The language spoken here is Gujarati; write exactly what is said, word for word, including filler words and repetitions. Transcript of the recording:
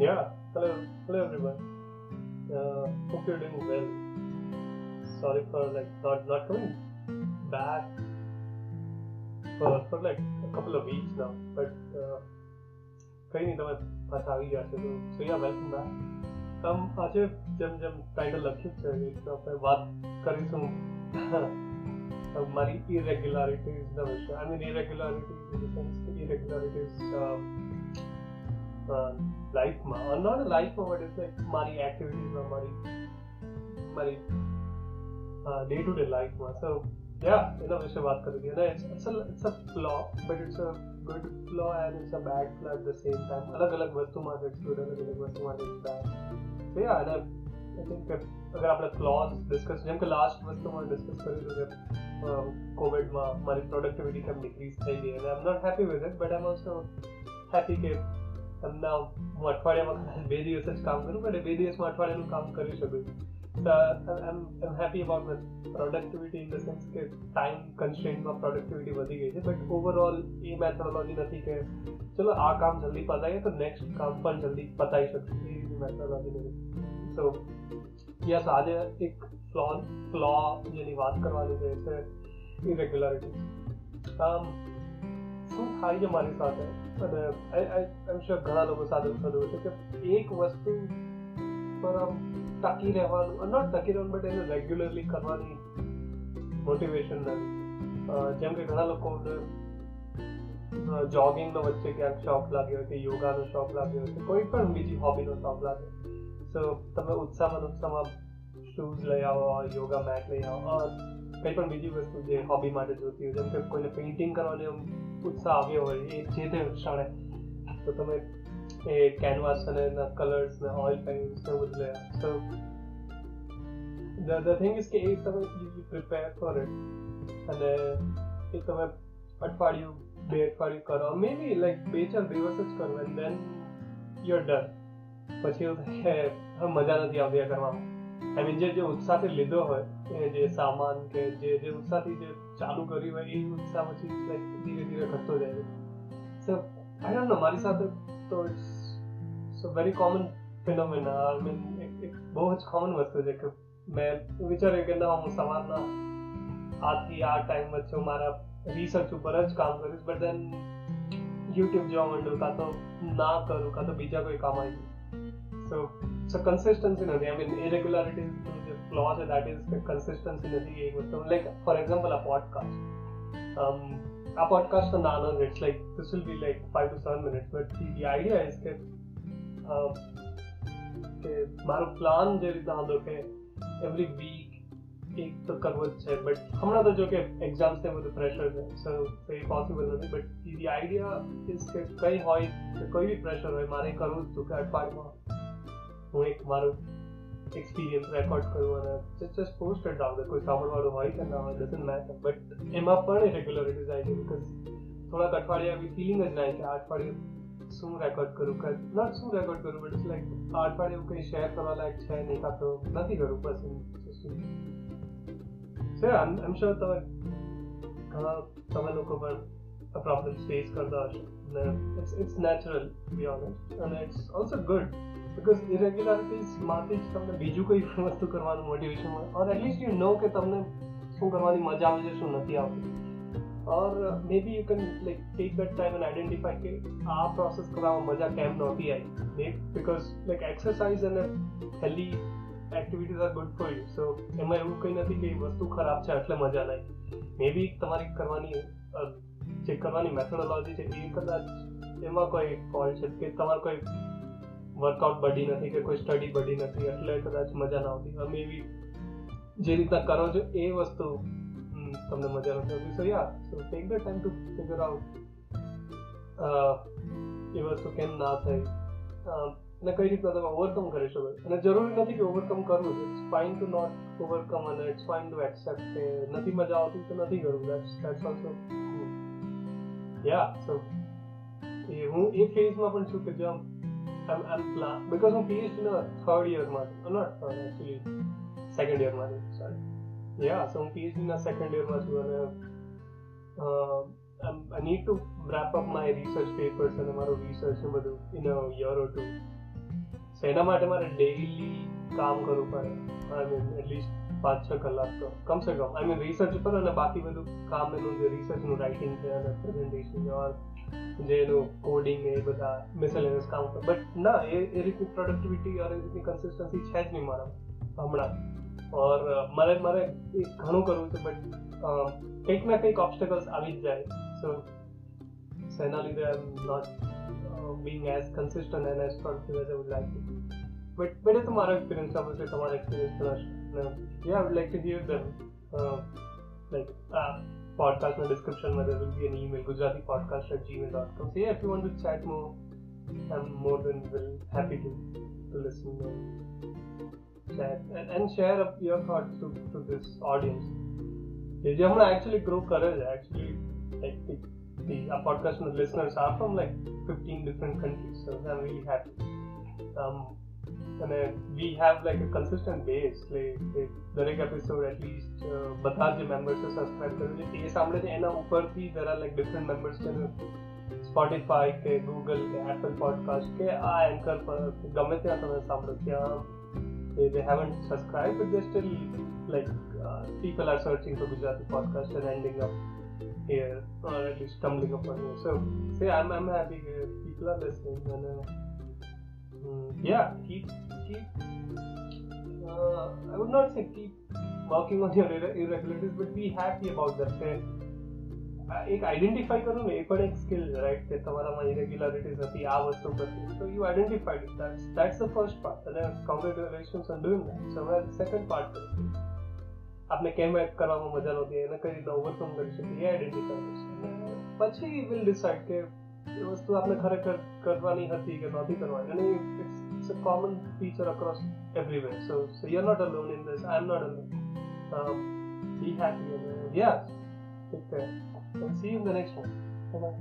Yeah, hello, hello everyone. Uh, hope you're doing well. Sorry for like not not coming back for for like a couple of weeks now, but कहीं नहीं तुम्हें पास आ गया तो so yeah, welcome back. हम आज जब जब टाइटल लक्षित चाहिए तो अपने बात करी सुन हमारी irregularities ना विषय. I mean irregularities in the sense that irregularities uh, uh, life ma or not a life ma but it's like mari activities ma mari mari uh, day to day life ma so yeah ina vise baat kar rahi hai na it's, it's a it's a flaw but it's a good flaw and it's a bad flaw at the same time alag alag vastu ma explore alag alag vastu ma explore so yeah and I, I think agar apna flaws discuss jam ke last vastu ma discuss kare to jab uh, covid ma mari productivity kam decrease thi and I'm not happy with it but I'm also happy ke and now હું અઠવાડિયામાં બે દિવસ જ કામ કરું એટલે બે દિવસમાં અઠવાડિયાનું કામ કરી શકું તો I am happy about my productivity in the sense કે ટાઈમ કન્સ્ટ્રેન્ટમાં પ્રોડક્ટિવિટી વધી ગઈ છે બટ ઓવરઓલ એ મેથોડોલોજી નથી કે ચલો આ કામ જલ્દી પતાવીએ તો નેક્સ્ટ કામ પણ જલ્દી પતાવી શકીએ એવી મેથોડોલોજી નથી સો યસ આજે એક ફ્લો ફ્લો જેની વાત કરવાની છે એટલે ઇરેગ્યુલરિટીઝ આમ શું થાય છે મારી સાથે અને આઈ એમ શ્યોર ઘણા લોકો સાથે થતું હશે કે એક વસ્તુ પર આમ ટકી રહેવાનું નોટ ટકી રહેવાનું બટ એને રેગ્યુલરલી કરવાની મોટિવેશન નથી જેમ કે ઘણા લોકોને જોગિંગનો વચ્ચે ક્યાંક શોખ લાગ્યો કે યોગાનો શોખ લાગ્યો કે કોઈ પણ બીજી હોબીનો શોખ લાગ્યો સો તમે ઉત્સાહમાં ઉત્સાહમાં શૂઝ લઈ આવો યોગા મેટ લઈ આવો કંઈ પણ બીજી વસ્તુ જે હોબી માટે જોતી હોય જેમ કે કોઈને પેઇન્ટિંગ કરવાની ઉત્સાહ આવ્યો હોય એ જે તે ક્ષણે તો તમે એ કેનવાસ અને એના કલર્સ ને ઓઇલ પેઇન્ટ્સ ને બધું લે સો ધ થિંગ ઇઝ કે એ તમે યુઝલી પ્રિપેર ફોર ઇટ અને એ તમે અઠવાડિયું બે અઠવાડિયું કરો મે બી લાઈક બે ચાર દિવસ જ કરો એન્ડ દેન યુર ડન પછી એવું થાય કે મજા નથી આવતી કરવામાં આઈ મીન જે જે ઉત્સાહથી લીધો હોય જે સામાન કે જે જે ઉત્સાહથી જે ચાલુ કર્યું હોય એ ઉત્સાહ પછી લાઈક ધીરે ધીરે ઘટતો જાય છે સો આઈ ડોન્ટ નો મારી સાથે તો it's a very common phenomena I mean એક બહુ જ કોમન વસ્તુ છે કે મેં વિચાર્યું કે ના હું સવારના આથી આ ટાઈમ વચ્ચે મારા રિસર્ચ ઉપર જ કામ કરીશ બટ દેન યુટ્યુબ જોવા માંડું કાં તો ના કરું કાં તો બીજા કોઈ કામ આવી so so consistency nahi I mean irregularities is a flaw and that is the consistency nahi ek so like for example a podcast um a podcast on another it's like this will be like five to seven minutes but the, the idea is that um ke maro plan je rita hando ke every week ek to karvo chhe but hamra to jo ke exams the with pressure hai so so possible nahi but the, the idea is ke kai hoy koi bhi pressure hoy mare karun to ka atparma હું એક મારો એક્સપિરિયન્સ રેકોર્ડ કરું અને જસ્ટ પોસ્ટ ઇટ આઉટ કોઈ સાંભળવાળું હોય કે ના હોય ડઝન્ટ મેટર બટ એમાં પણ ઇરેગ્યુલરિટીઝ આવી ગઈ બિકોઝ થોડાક અઠવાડિયા આવી ફિલિંગ જ નાય કે આ અઠવાડિયે શું રેકોર્ડ કરું કે નોટ શું રેકોર્ડ કરું બટ ઇટ્સ લાઈક આ અઠવાડિયે કંઈ શેર કરવા લાયક છે નહીં કાં તો નથી કરું બસ સર આઈ એમ શ્યોર તમે ઘણા તમે લોકો પણ આ પ્રોબ્લેમ ફેસ કરતા હશો અને it's it's natural to be honest અને it's also good because irregularities માટે જ તમને બીજું કોઈ વસ્તુ કરવાનું મોટિવેશન મળે ઓર એટલીસ્ટ યુ નો કે તમને શું કરવાની મજા આવે છે શું નથી આવતી or May B you can like take that time and identify કે આ પ્રોસેસ કરવામાં મજા કેમ નહોતી આવી બિકોઝ લાઈક એક્સરસાઇઝ અને healthy activities are good for you so એમાં એવું કંઈ નથી કે એ વસ્તુ ખરાબ છે એટલે મજા નહીં મે બી તમારી કરવાની જે કરવાની મેથોડોલોજી છે એ કદાચ એમાં કોઈ ફોલ્ટ છે કે તમારે કોઈ વર્કઆઉટ બડી નથી કે કોઈ સ્ટડી બડી નથી એટલે કદાચ મજા ના આવતી અમે એવી જે રીતના કરો છો એ વસ્તુ તમને મજા નથી આવતી so yeah so take the time to figure out એ વસ્તુ કેમ ના થઈ અને કઈ રીતના તમે ઓવરકમ કરી શકો અને જરૂરી નથી કે ઓવરકમ કરવું છે it's fine to not overcome અને ઇટ્સ ફાઇન ટુ એક્સેપ્ટ કે નથી મજા આવતી તો નથી કરવું that's that's also yeah so એ હું એ ફેઝમાં પણ છું કે જો I'm, I'm plan because I'm PhD na third year ma I'm not third actually second year ma sorry yeah so I'm PhD na second year ma chu and uh, I'm, I need to wrap up my research papers and amaro research ne badu in a year or two એના માટે મારે ડેઇલી કામ કરવું પડે, આઈ મીન એટલીસ્ટ પાંચ છ કલાક તો કમ સે કમ, આઈ મીન રિસર્ચ ઉપર. અને બાકી બધું કામ એનું જે રિસર્ચનું રાઇટિંગ છે અને પ્રેઝન્ટેશન જે એનું કોડિંગ એ બધા મિસેલેનિયસ કામ કરે. બટ ના, એ એ રીતની પ્રોડક્ટિવિટી અને રીતની કન્સિસ્ટન્સી છે જ નહીં મારા હમણાં. ઓર મારે મારે એ ઘણું કરવું છે, બટ કંઈક ના કંઈક ઓબ્સ્ટેકલ્સ આવી જ જાય. સો એના લીધે I am not being as consistent and as productive as I would like to be. But but it's my experience, obviously my experience. No, yeah, I would like to hear them. Uh, like uh, podcast in the description, there will be an email, gujaratipodcast at gmail dot com. So yeah, if you want to chat more, I'm more than well happy to, to listen and chat and, and share up your thoughts to to this audience. If you want to actually grow courage, actually like the, the our podcast listeners are from like fifteen different countries, so I'm really happy. Um, and uh, we have like a consistent base. Like, like every episode, at least, બધા જે members are subscribed કરે છે એ સાંભળે છે. એના ઉપરથી there are like different members કે Spotify કે Google કે Apple Podcast કે આ Anchor પર ગમે ત્યાં તમે સાંભળો ત્યાં they haven't subscribed, but they still like uh, people are searching for Gujarati podcast and ending up here or at least stumbling upon here. So say I'm, I'm happy here. People are listening and uh, mm, yeah keep keep uh, I would not say keep working on your irregularities, but be happy about that. Say એક આઈડેન્ટિફાઈ કરો ને, એ પણ એક સ્કિલ છે રાઈટ, કે તમારામાં ઇરેગ્યુલારિટીઝ હતી આ વસ્તુ પરથી. So you identified it, that's that's the first part and congratulations on doing that. So હવે સેકન્ડ પાર્ટ કરીએ. આપણે કેમ એક્ટ કરવામાં મજા નહોતી, એને કઈ રીતે ઓવરકમ કરી શકીએ એ આઈડેન્ટિફાઈ પછી વી વિલ ડિસાઇડ કે એ વસ્તુ આપણે ખરેખર કરવાની હતી કે નહોતી કરવાની. અને it's a common feature across everywhere. So so you are not alone in this, I am not alone. Be happy. Yeah Take care and see you in the next one. Bye-bye.